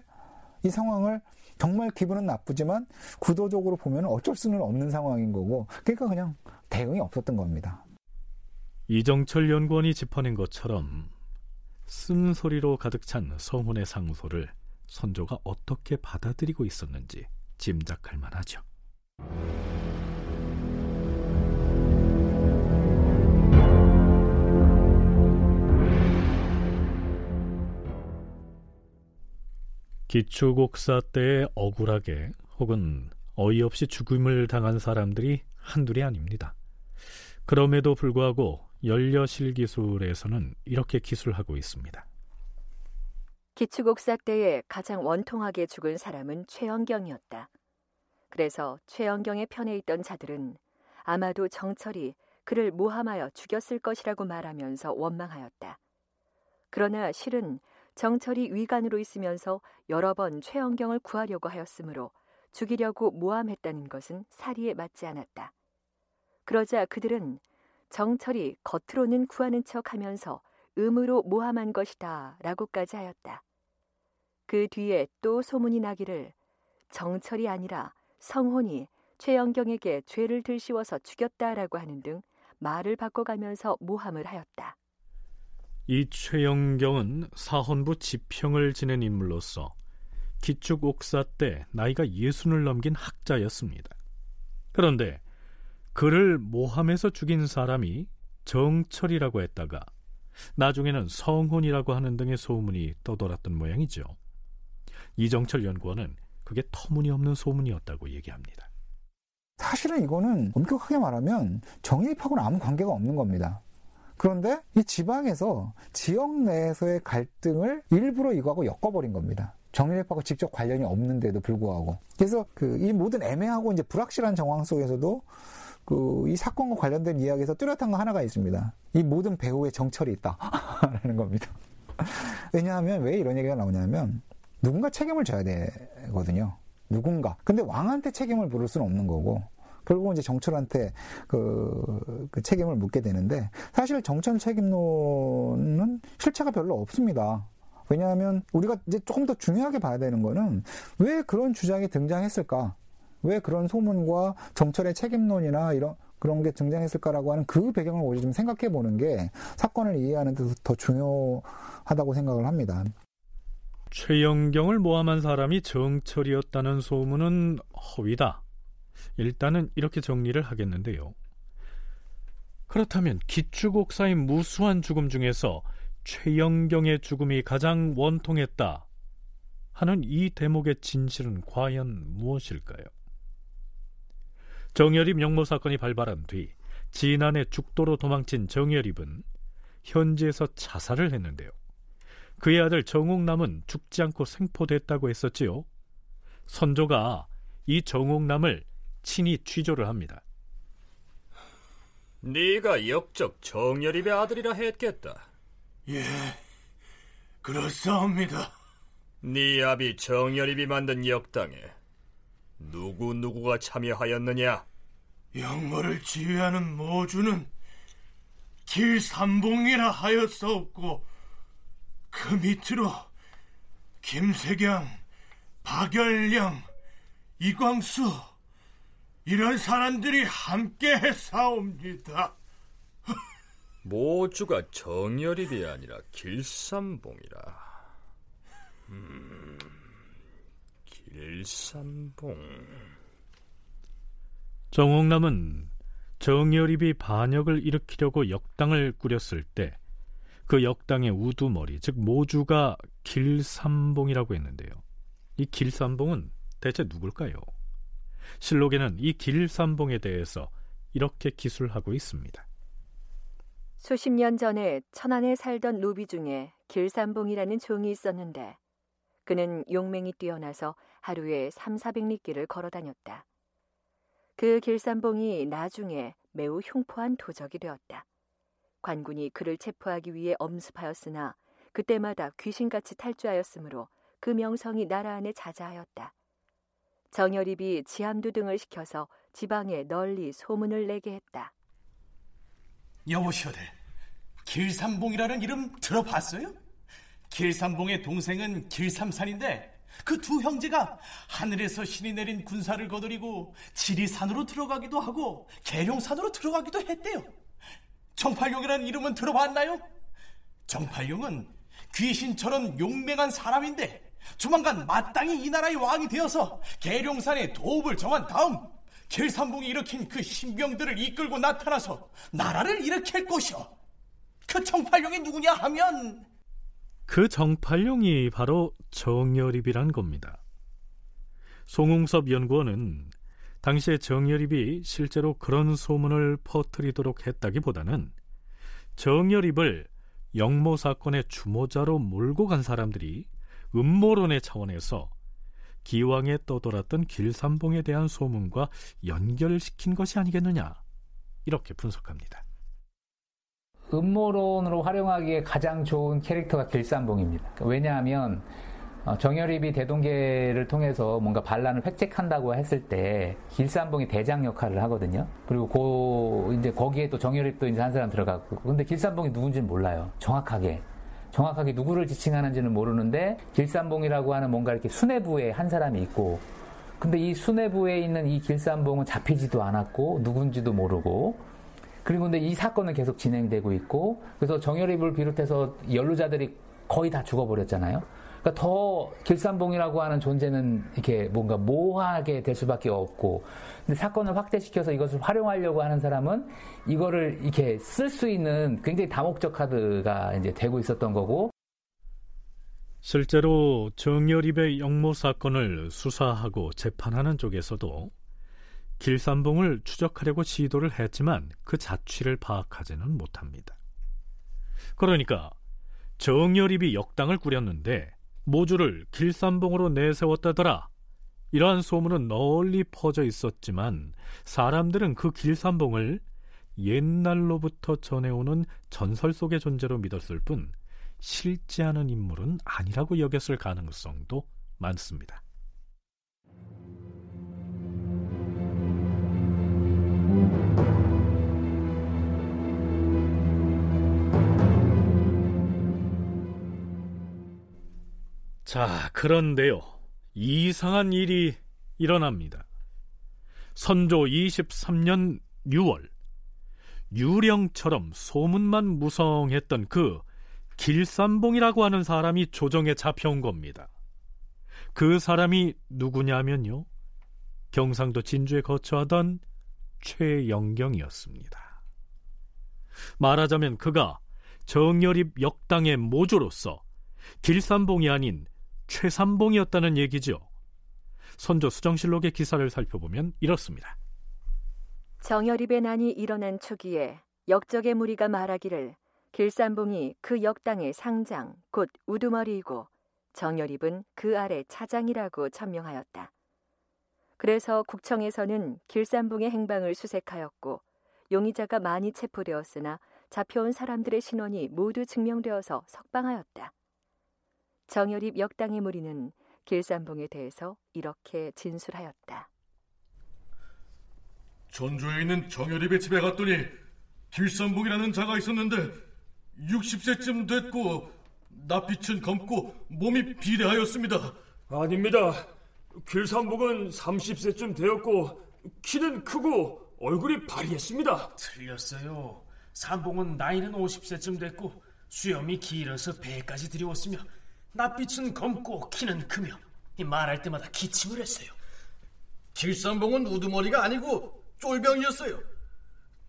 이 상황을 정말 기분은 나쁘지만 구도적으로 보면 어쩔 수는 없는 상황인 거고, 그러니까 그냥 대응이 없었던 겁니다. 이정철 연구원이 짚어낸 것처럼 쓴소리로 가득 찬 성혼의 상소를 선조가 어떻게 받아들이고 있었는지 짐작할 만하죠. 기축옥사 때에 억울하게 혹은 어이없이 죽음을 당한 사람들이 한둘이 아닙니다. 그럼에도 불구하고 연려실 기술에서는 이렇게 기술하고 있습니다. 기축옥사 때에 가장 원통하게 죽은 사람은 최영경이었다. 그래서 최영경의 편에 있던 자들은 아마도 정철이 그를 모함하여 죽였을 것이라고 말하면서 원망하였다. 그러나 실은 정철이 위관으로 있으면서 여러 번 최영경을 구하려고 하였으므로 죽이려고 모함했다는 것은 사리에 맞지 않았다. 그러자 그들은 정철이 겉으로는 구하는 척하면서 음으로 모함한 것이다 라고까지 하였다. 그 뒤에 또 소문이 나기를 정철이 아니라 성혼이 최영경에게 죄를 들씌워서 죽였다라고 하는 등 말을 바꿔가면서 모함을 하였다. 이 최영경은 사헌부 지평을 지낸 인물로서 기축옥사 때 나이가 60을 넘긴 학자였습니다. 그런데 그를 모함해서 죽인 사람이 정철이라고 했다가 나중에는 성혼이라고 하는 등의 소문이 떠돌았던 모양이죠. 이정철 연구원은 그게 터무니없는 소문이었다고 얘기합니다. 사실은 이거는 엄격하게 말하면 정여립하고는 아무 관계가 없는 겁니다. 그런데 이 지방에서 지역 내에서의 갈등을 일부러 이거하고 엮어버린 겁니다. 정여립하고 직접 관련이 없는데도 불구하고. 그래서 이 모든 애매하고 이제 불확실한 정황 속에서도 이 사건과 관련된 이야기에서 뚜렷한 거 하나가 있습니다. 이 모든 배후에 정철이 있다라는 겁니다. 왜냐하면 왜 이런 얘기가 나오냐면 누군가 책임을 져야 되거든요. 누군가. 근데 왕한테 책임을 물을 수는 없는 거고 결국은 이제 정철한테 그 책임을 묻게 되는데 사실 정철 책임론은 실체가 별로 없습니다. 왜냐하면 우리가 이제 조금 더 중요하게 봐야 되는 거는 왜 그런 주장이 등장했을까? 왜 그런 소문과 정철의 책임론이나 그런 게 등장했을까라고 하는 그 배경을 오히려 좀 생각해 보는 게 사건을 이해하는 데 더 중요하다고 생각을 합니다. 최영경을 모함한 사람이 정철이었다는 소문은 허위다. 일단은 이렇게 정리를 하겠는데요. 그렇다면 기축옥사의 무수한 죽음 중에서 최영경의 죽음이 가장 원통했다 하는 이 대목의 진실은 과연 무엇일까요? 정여립 영모 사건이 발발한 뒤 지난해 죽도로 도망친 정여립은 현지에서 자살을 했는데요. 그의 아들 정옥남은 죽지 않고 생포됐다고 했었지요. 선조가 이 정옥남을 친히 취조를 합니다. 네가 역적 정여립의 아들이라 했겠다. 예, 그렇사옵니다. 네 아비 정여립이 만든 역당에 누구누구가 참여하였느냐? 영모를 지휘하는 모주는 길삼봉이라 하였사옵고 그 밑으로 김세경, 박열량, 이광수 이런 사람들이 함께 싸웁니다. 모주가 정여립이 아니라 길삼봉이라. 길삼봉. 정옥남은 정여립이 반역을 일으키려고 역당을 꾸렸을 때 그 역당의 우두머리, 즉 모주가 길삼봉이라고 했는데요. 이 길삼봉은 대체 누굴까요? 실록에는 이 길삼봉에 대해서 이렇게 기술하고 있습니다. 수십 년 전에 천안에 살던 노비 중에 길삼봉이라는 종이 있었는데 그는 용맹이 뛰어나서 하루에 3,400리 길을 걸어다녔다. 그 길삼봉이 나중에 매우 흉포한 도적이 되었다. 관군이 그를 체포하기 위해 엄습하였으나 그때마다 귀신같이 탈주하였으므로 그 명성이 나라 안에 자자하였다. 정여립이 지함두 등을 시켜서 지방에 널리 소문을 내게 했다. 여보시오들, 길삼봉이라는 이름 들어봤어요? 길삼봉의 동생은 길삼산인데 그 두 형제가 하늘에서 신이 내린 군사를 거느리고 지리산으로 들어가기도 하고 계룡산으로 들어가기도 했대요. 정팔용이라는 이름은 들어봤나요? 정팔용은 귀신처럼 용맹한 사람인데 조만간 마땅히 이 나라의 왕이 되어서 계룡산에 도읍을 정한 다음 길삼봉이 일으킨 그 신병들을 이끌고 나타나서 나라를 일으킬 것이오. 그 정팔용이 누구냐 하면 그 정팔룡이 바로 정여립이란 겁니다. 송웅섭 연구원은 당시에 정여립이 실제로 그런 소문을 퍼뜨리도록 했다기보다는 정여립을 영모 사건의 주모자로 몰고 간 사람들이 음모론의 차원에서 기왕에 떠돌았던 길삼봉에 대한 소문과 연결시킨 것이 아니겠느냐, 이렇게 분석합니다. 음모론으로 활용하기에 가장 좋은 캐릭터가 길삼봉입니다. 왜냐하면 정여립이 대동계를 통해서 뭔가 반란을 획책한다고 했을 때 길삼봉이 대장 역할을 하거든요. 그리고 이제 거기에 또 정여립도 이제 한 사람 들어갔고, 근데 길삼봉이 누군지는 몰라요. 정확하게 누구를 지칭하는지는 모르는데 길삼봉이라고 하는 뭔가 이렇게 수뇌부에 한 사람이 있고, 근데 이 수뇌부에 있는 이 길삼봉은 잡히지도 않았고 누군지도 모르고, 그리고 근데 이 사건은 계속 진행되고 있고, 그래서 정여립을 비롯해서 연루자들이 거의 다 죽어버렸잖아요. 그러니까 더 길삼봉이라고 하는 존재는 이렇게 뭔가 모호하게 될 수밖에 없고, 근데 사건을 확대시켜서 이것을 활용하려고 하는 사람은 이거를 이렇게 쓸 수 있는 굉장히 다목적 카드가 이제 되고 있었던 거고. 실제로 정여립의 영모 사건을 수사하고 재판하는 쪽에서도 길삼봉을 추적하려고 시도를 했지만 그 자취를 파악하지는 못합니다. 그러니까 정여립이 역당을 꾸렸는데 모주를 길삼봉으로 내세웠다더라, 이러한 소문은 널리 퍼져 있었지만 사람들은 그 길삼봉을 옛날로부터 전해오는 전설 속의 존재로 믿었을 뿐 실제하는 인물은 아니라고 여겼을 가능성도 많습니다. 자, 그런데요, 이상한 일이 일어납니다. 선조 23년 6월, 유령처럼 소문만 무성했던 그 길삼봉이라고 하는 사람이 조정에 잡혀온 겁니다. 그 사람이 누구냐면요, 경상도 진주에 거처하던 최영경이었습니다. 말하자면 그가 정여립 역당의 모조로서 길삼봉이 아닌 최삼봉이었다는 얘기죠. 선조 수정실록의 기사를 살펴보면 이렇습니다. 정여립의 난이 일어난 초기에 역적의 무리가 말하기를 길삼봉이 그 역당의 상장, 곧 우두머리이고 정여립은 그 아래 차장이라고 천명하였다. 그래서 국청에서는 길삼봉의 행방을 수색하였고 용의자가 많이 체포되었으나 잡혀온 사람들의 신원이 모두 증명되어서 석방하였다. 정여립 역당의 무리는 길삼봉에 대해서 이렇게 진술하였다. 전주에 있는 정여립의 집에 갔더니 길삼봉이라는 자가 있었는데 60세쯤 됐고 낯빛은 검고 몸이 비대하였습니다. 아닙니다. 길삼봉은 30세쯤 되었고 키는 크고 얼굴이 바리했습니다. 틀렸어요. 삼봉은 나이는 50세쯤 됐고 수염이 길어서 배까지 들이웠으며 낯빛은 검고 키는 크며 말할 때마다 기침을 했어요. 길삼봉은 우두머리가 아니고 쫄병이었어요.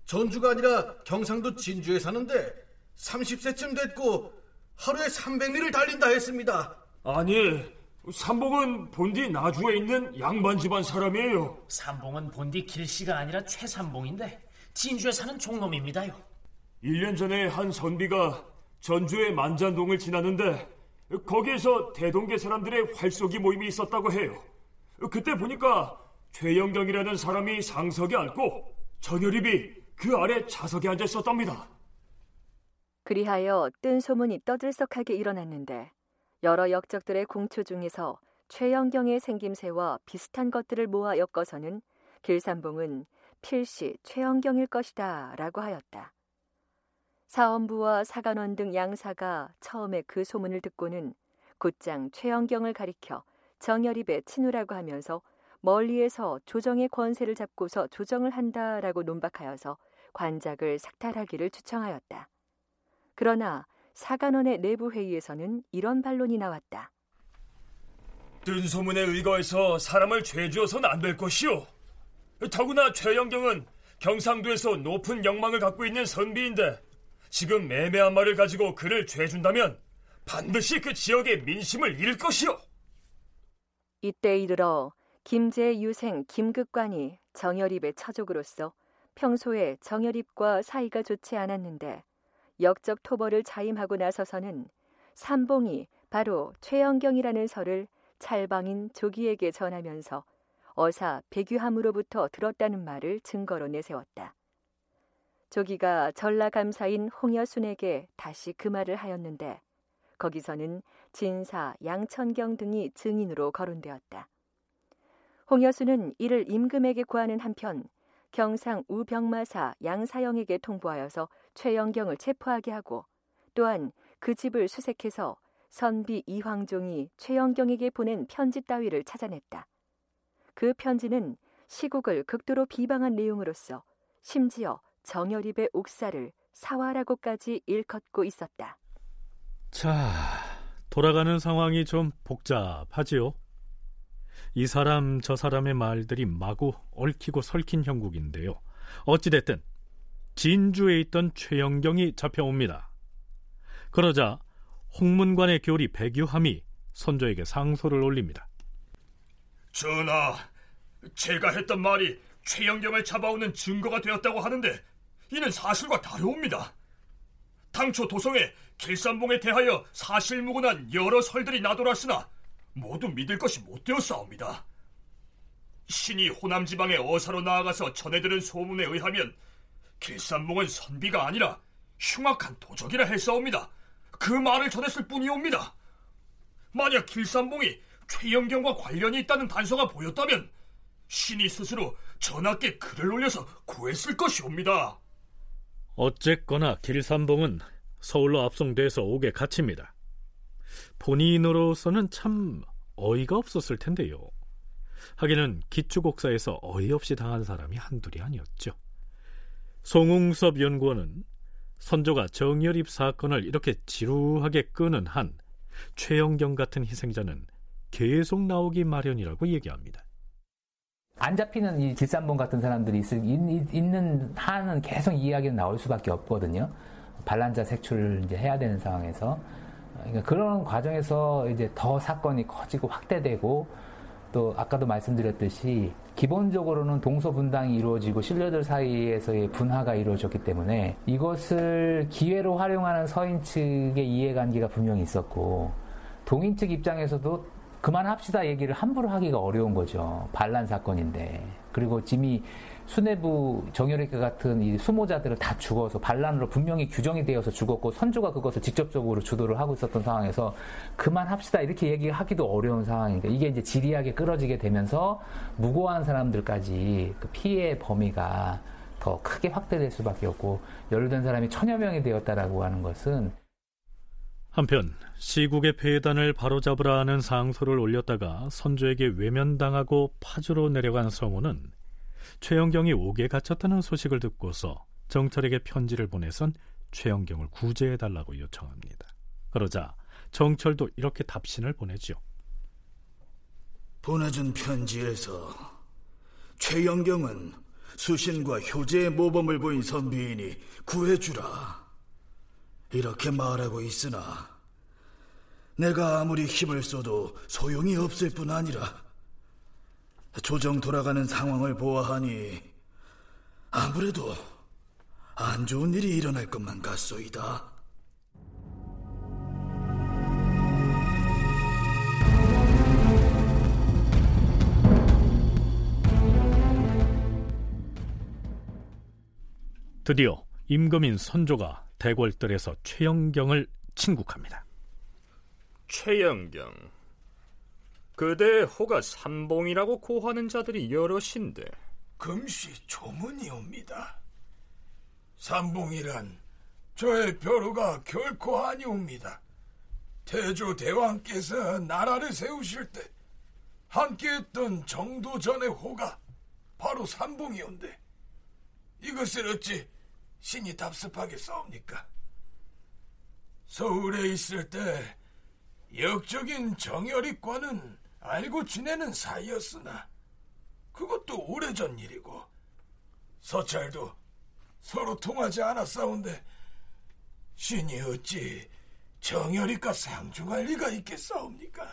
전주가 아니라 경상도 진주에 사는데 30세쯤 됐고 하루에 300리를 달린다 했습니다. 아니, 삼봉은 본디 나주에 있는 양반 집안 사람이에요. 삼봉은 본디 길씨가 아니라 최삼봉인데 진주에 사는 종놈입니다요. 1년 전에 한 선비가 전주의 만잔동을 지나는데 거기에서 대동계 사람들의 활쏘기 모임이 있었다고 해요. 그때 보니까 최영경이라는 사람이 상석에 앉고 정여립이 그 아래 좌석에 앉아 있었답니다. 그리하여 뜬 소문이 떠들썩하게 일어났는데 여러 역적들의 공초 중에서 최영경의 생김새와 비슷한 것들을 모아 엮어서는 길삼봉은 필시 최영경일 것이다 라고 하였다. 사원부와 사간원 등 양사가 처음에 그 소문을 듣고는 곧장 최영경을 가리켜 정여립의 친우라고 하면서 멀리에서 조정의 권세를 잡고서 조정을 한다라고 논박하여서 관작을 삭탈하기를 추청하였다. 그러나 사간원의 내부 회의에서는 이런 반론이 나왔다. 뜬 소문에 의거해서 사람을 죄지어서는 안 될 것이오. 더구나 최영경은 경상도에서 높은 영망을 갖고 있는 선비인데 지금 매매한 말을 가지고 그를 죄준다면 반드시 그 지역의 민심을 잃을 것이요. 이때 이르러 김제 유생 김극관이 정여립의 처족으로서 평소에 정여립과 사이가 좋지 않았는데 역적 토벌을 자임하고 나서서는 삼봉이 바로 최영경이라는 설을 찰방인 조기에게 전하면서 어사 백유함으로부터 들었다는 말을 증거로 내세웠다. 조기가 전라감사인 홍여순에게 다시 그 말을 하였는데 거기서는 진사, 양천경 등이 증인으로 거론되었다. 홍여순은 이를 임금에게 구하는 한편 경상 우병마사 양사영에게 통보하여서 최영경을 체포하게 하고 또한 그 집을 수색해서 선비 이황종이 최영경에게 보낸 편지 따위를 찾아냈다. 그 편지는 시국을 극도로 비방한 내용으로서 심지어 정여립의 옥사를 사활하고까지 일컫고 있었다. 자, 돌아가는 상황이 좀 복잡하지요. 이 사람 저 사람의 말들이 마구 얽히고 설킨 형국인데요. 어찌됐든 진주에 있던 최영경이 잡혀옵니다. 그러자 홍문관의 교리 백유함이 선조에게 상소를 올립니다. 전하, 제가 했던 말이 최영경을 잡아오는 증거가 되었다고 하는데 이는 사실과 다르옵니다. 당초 도성에 길삼봉에 대하여 사실무근한 여러 설들이 나돌았으나 모두 믿을 것이 못되었사옵니다. 신이 호남지방의 어사로 나아가서 전해들은 소문에 의하면 길삼봉은 선비가 아니라 흉악한 도적이라 했사옵니다. 그 말을 전했을 뿐이옵니다. 만약 길삼봉이 최영경과 관련이 있다는 단서가 보였다면 신이 스스로 전하께 글을 올려서 구했을 것이옵니다. 어쨌거나 길삼봉은 서울로 압송돼서 옥에 갇힙니다. 본인으로서는 참 어이가 없었을 텐데요. 하기는 기축옥사에서 어이없이 당한 사람이 한둘이 아니었죠. 송웅섭 연구원은 선조가 정여립 사건을 이렇게 지루하게 끄는 한 최영경 같은 희생자는 계속 나오기 마련이라고 얘기합니다. 안 잡히는 이 길삼봉 같은 사람들이 있는 한은 계속 이야기는 나올 수밖에 없거든요. 반란자 색출을 이제 해야 되는 상황에서. 그러니까 그런 과정에서 이제 더 사건이 커지고 확대되고 또 아까도 말씀드렸듯이 기본적으로는 동서분당이 이루어지고 신료들 사이에서의 분화가 이루어졌기 때문에 이것을 기회로 활용하는 서인 측의 이해관계가 분명히 있었고 동인 측 입장에서도 그만합시다 얘기를 함부로 하기가 어려운 거죠. 반란 사건인데. 그리고 이미 수뇌부 정여립과 같은 이 수모자들을 다 죽어서 반란으로 분명히 규정이 되어서 죽었고 선조가 그것을 직접적으로 주도를 하고 있었던 상황에서 그만합시다 이렇게 얘기하기도 어려운 상황이니까 이게 이제 지리하게 끌어지게 되면서 무고한 사람들까지 그 피해 범위가 더 크게 확대될 수밖에 없고 연루된 사람이 1000여 명이 되었다라고 하는 것은 한편 시국의 폐단을 바로잡으라 하는 상소를 올렸다가 선조에게 외면당하고 파주로 내려간 성호는 최영경이 옥에 갇혔다는 소식을 듣고서 정철에게 편지를 보내선 최영경을 구제해달라고 요청합니다. 그러자 정철도 이렇게 답신을 보내죠. 보내준 편지에서 최영경은 수신과 효제의 모범을 보인 선비이니 구해주라 이렇게 말하고 있으나 내가 아무리 힘을 써도 소용이 없을 뿐 아니라 조정 돌아가는 상황을 보아하니 아무래도 안 좋은 일이 일어날 것만 같소이다. 드디어 임금인 선조가 대궐뜰에서 최영경을 친국합니다. 최영경, 그대의 호가 삼봉이라고 고하는 자들이 여럿인데 금시 조문이옵니다. 삼봉이란 저의 벼루가 결코 아니옵니다. 태조 대왕께서 나라를 세우실 때 함께했던 정도전의 호가 바로 삼봉이온데 이것을 어찌 신이 답습하게 싸웁니까? 서울에 있을 때 역적인 정여립과는 알고 지내는 사이였으나 그것도 오래전 일이고 서찰도 서로 통하지 않았사온데 신이 어찌 정여립과 상충할 리가 있겠사옵니까?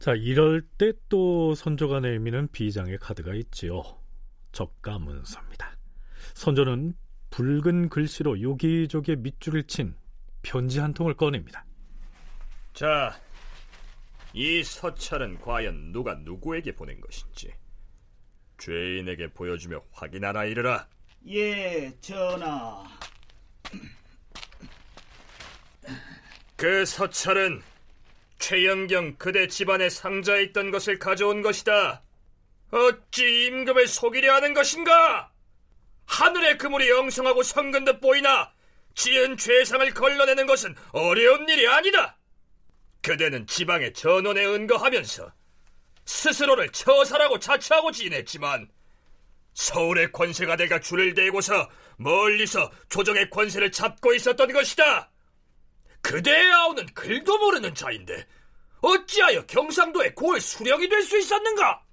자, 이럴 때 또 선조가 내미는 비장의 카드가 있지요. 적가문서입니다. 선조는 붉은 글씨로 요기조기에 밑줄을 친 편지 한 통을 꺼냅니다. 자, 이 서찰은 과연 누가 누구에게 보낸 것인지 죄인에게 보여주며 확인하라 이르라. 예, 전하. 그 서찰은 최영경 그대 집안의 상자에 있던 것을 가져온 것이다. 어찌 임금을 속이려 하는 것인가? 하늘의 그물이 영성하고 성근 듯 보이나 지은 죄상을 걸러내는 것은 어려운 일이 아니다. 그대는 지방의 전원에 은거하면서 스스로를 처사라고 자처하고 지냈지만 서울의 권세가 내가 줄을 대고서 멀리서 조정의 권세를 잡고 있었던 것이다. 그대의 아우는 글도 모르는 자인데 어찌하여 경상도의 고을 수령이 될 수 있었는가?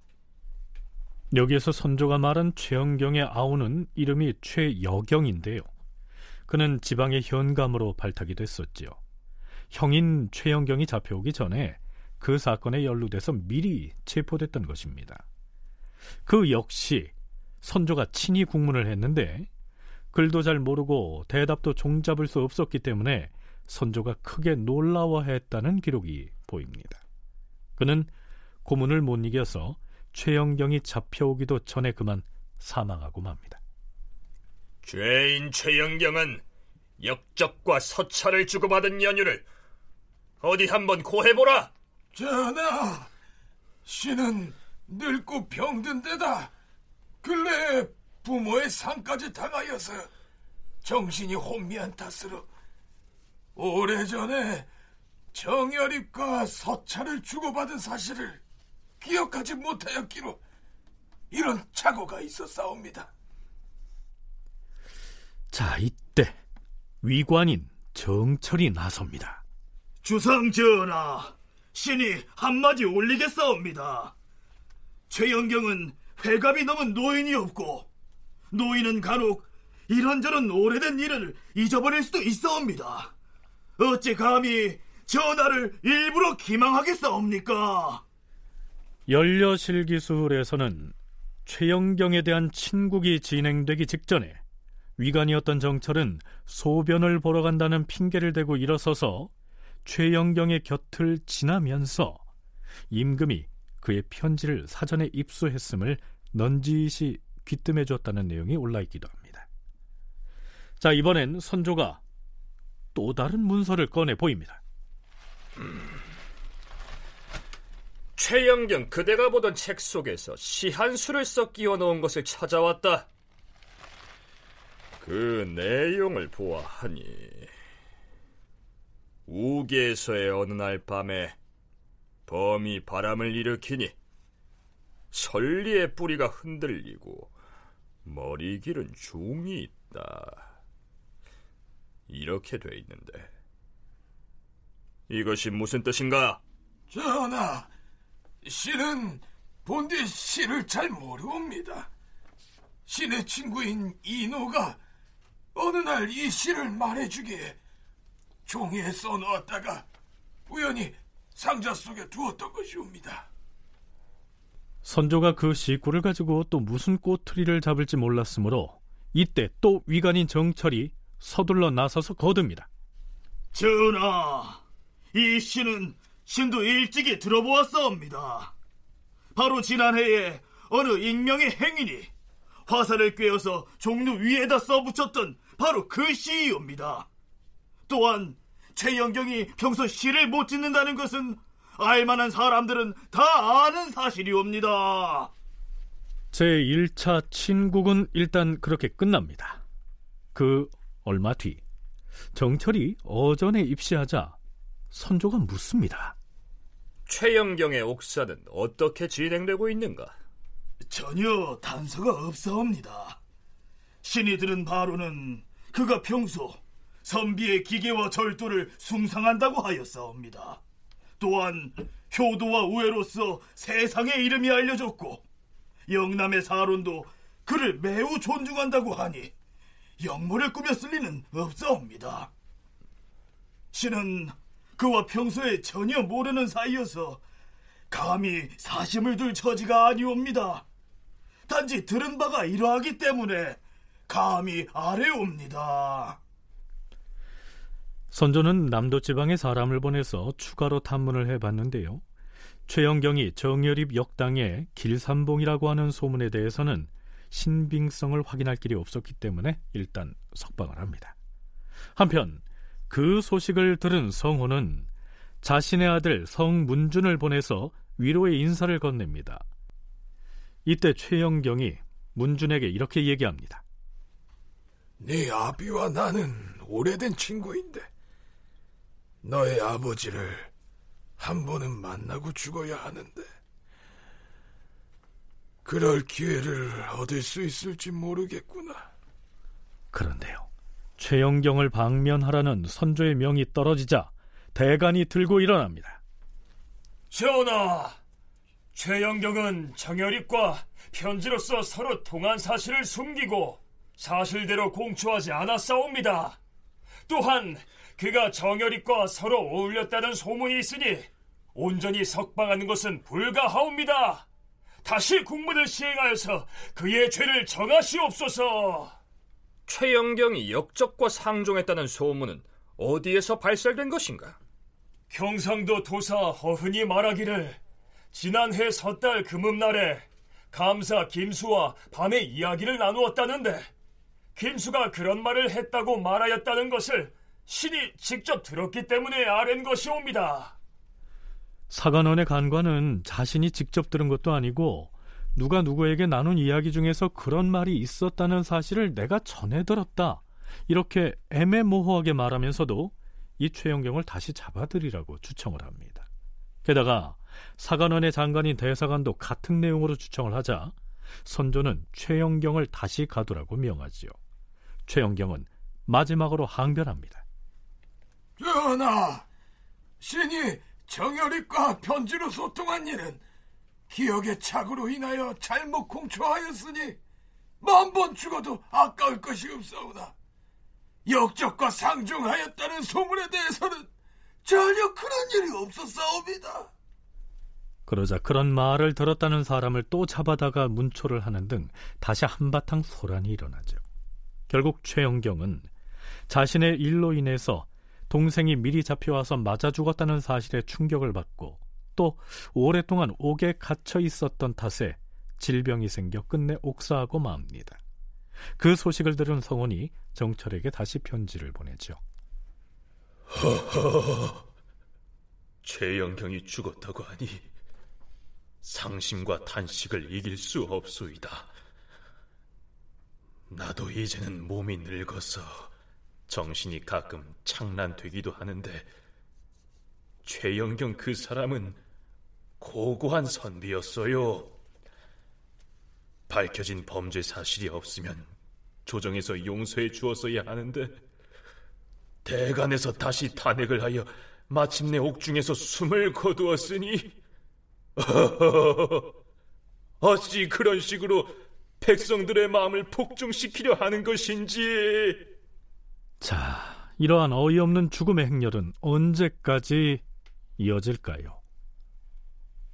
여기에서 선조가 말한 최영경의 아우는 이름이 최여경인데요, 그는 지방의 현감으로 발탁이 됐었지요. 형인 최영경이 잡혀오기 전에 그 사건에 연루돼서 미리 체포됐던 것입니다. 그 역시 선조가 친히 국문을 했는데 글도 잘 모르고 대답도 종잡을 수 없었기 때문에 선조가 크게 놀라워했다는 기록이 보입니다. 그는 고문을 못 이겨서 최영경이 잡혀오기도 전에 그만 사망하고 맙니다. 죄인 최영경은 역적과 서찰을 주고받은 연유를 어디 한번 고해보라. 전하, 신은 늙고 병든 데다 근래에 부모의 상까지 당하여서 정신이 혼미한 탓으로 오래전에 정여립과 서찰을 주고받은 사실을 기억하지 못하였기로 이런 착오가 있었사옵니다. 자, 이때 위관인 정철이 나섭니다. 주상 전하, 신이 한마디 올리겠사옵니다. 최영경은 회갑이 넘은 노인이 없고 노인은 간혹 이런저런 오래된 일을 잊어버릴 수도 있사옵니다. 어찌 감히 전하를 일부러 기망하겠사옵니까? 연려실기술에서는 최영경에 대한 친국이 진행되기 직전에 위관이었던 정철은 소변을 보러 간다는 핑계를 대고 일어서서 최영경의 곁을 지나면서 임금이 그의 편지를 사전에 입수했음을 넌지시 귀뜸해 줬다는 내용이 올라있기도 합니다. 자, 이번엔 선조가 또 다른 문서를 꺼내 보입니다. 최영경 그대가 보던 책 속에서 시 한 수를 써 끼워 넣은 것을 찾아왔다. 그 내용을 보아하니 우계서의 어느 날 밤에 범이 바람을 일으키니 설리의 뿌리가 흔들리고 머리 길은 중이 있다, 이렇게 돼 있는데 이것이 무슨 뜻인가? 전하, 신은 본디 시를 잘 모르옵니다. 신의 친구인 이노가 어느 날 이 시를 말해주기에 종이에 써넣었다가 우연히 상자 속에 두었던 것이옵니다. 선조가 그 시구를 가지고 또 무슨 꼬투리를 잡을지 몰랐으므로 이때 또 위관인 정철이 서둘러 나서서 거듭니다. 전하, 이 시는 신도 일찍이 들어보았사옵니다. 바로 지난해에 어느 익명의 행인이 화살을 꿰어서 종루 위에다 써붙였던 바로 그 시이옵니다. 또한 최영경이 평소 시를 못 짓는다는 것은 알만한 사람들은 다 아는 사실이옵니다. 제1차 친국은 일단 그렇게 끝납니다. 그 얼마 뒤 정철이 어전에 입시하자 선조가 묻습니다. 최영경의 옥사는 어떻게 진행되고 있는가? 전혀 단서가 없사옵니다. 신이 들은 바로는 그가 평소 선비의 기계와 절도를 숭상한다고 하였사옵니다. 또한 효도와 우애로서 세상에 이름이 알려졌고 영남의 사론도 그를 매우 존중한다고 하니 역모를 꾸몄을 리는 없사옵니다. 신은 그와 평소에 전혀 모르는 사이여서 감히 사심을 둘 처지가 아니옵니다. 단지 들은 바가 이러하기 때문에 감히 아뢰옵니다. 선조는 남도 지방에 사람을 보내서 추가로 탐문을 해봤는데요. 최영경이 정여립 역당의 길삼봉이라고 하는 소문에 대해서는 신빙성을 확인할 길이 없었기 때문에 일단 석방을 합니다. 한편 그 소식을 들은 성혼은 자신의 아들 성문준을 보내서 위로의 인사를 건넵니다. 이때 최영경이 문준에게 이렇게 얘기합니다. 네 아비와 나는 오래된 친구인데 너의 아버지를 한 번은 만나고 죽어야 하는데 그럴 기회를 얻을 수 있을지 모르겠구나. 그런데요, 최영경을 방면하라는 선조의 명이 떨어지자 대간이 들고 일어납니다. 전하, 최영경은 정여립과 편지로서 서로 통한 사실을 숨기고 사실대로 공초하지 않았사옵니다. 또한 그가 정여립과 서로 어울렸다는 소문이 있으니 온전히 석방하는 것은 불가하옵니다. 다시 국문을 시행하여서 그의 죄를 정하시옵소서. 최영경이 역적과 상종했다는 소문은 어디에서 발설된 것인가? 경상도 도사 허흔이 말하기를 지난해 섣달 금음날에 감사 김수와 밤에 이야기를 나누었다는데 김수가 그런 말을 했다고 말하였다는 것을 신이 직접 들었기 때문에 아는 것이옵니다. 사관원의 간관은 자신이 직접 들은 것도 아니고 누가 누구에게 나눈 이야기 중에서 그런 말이 있었다는 사실을 내가 전해 들었다, 이렇게 애매모호하게 말하면서도 이 최영경을 다시 잡아들이라고 추청을 합니다. 게다가 사관원의 장관인 대사관도 같은 내용으로 추청을 하자 선조는 최영경을 다시 가두라고 명하지요. 최영경은 마지막으로 항변합니다. 전하, 신이 정여립과 편지로 소통한 일은 기억의 착오로 인하여 잘못 공초하였으니 만번 죽어도 아까울 것이 없사오나 역적과 상종하였다는 소문에 대해서는 전혀 그런 일이 없었사옵니다. 그러자 그런 말을 들었다는 사람을 또 잡아다가 문초를 하는 등 다시 한바탕 소란이 일어나죠. 결국 최영경은 자신의 일로 인해서 동생이 미리 잡혀와서 맞아 죽었다는 사실에 충격을 받고 또 오랫동안 옥에 갇혀 있었던 탓에 질병이 생겨 끝내 옥사하고 맙니다. 그 소식을 들은 성원이 정철에게 다시 편지를 보내죠. 허허, 최영경이 죽었다고 하니 상심과 탄식을 이길 수 없소이다. 나도 이제는 몸이 늙어서 정신이 가끔 창란되기도 하는데 최영경 그 사람은 고고한 선비였어요. 밝혀진 범죄 사실이 없으면 조정에서 용서해 주었어야 하는데 대간에서 다시 탄핵을 하여 마침내 옥중에서 숨을 거두었으니 어찌 그런 식으로 백성들의 마음을 폭증시키려 하는 것인지. 자, 이러한 어이없는 죽음의 행렬은 언제까지 이어질까요?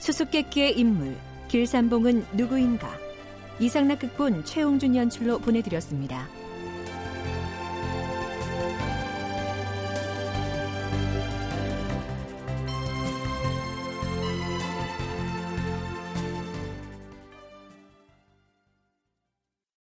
수수께끼의 인물 길삼봉은 누구인가, 이상락 극본 최홍준 연출로 보내드렸습니다.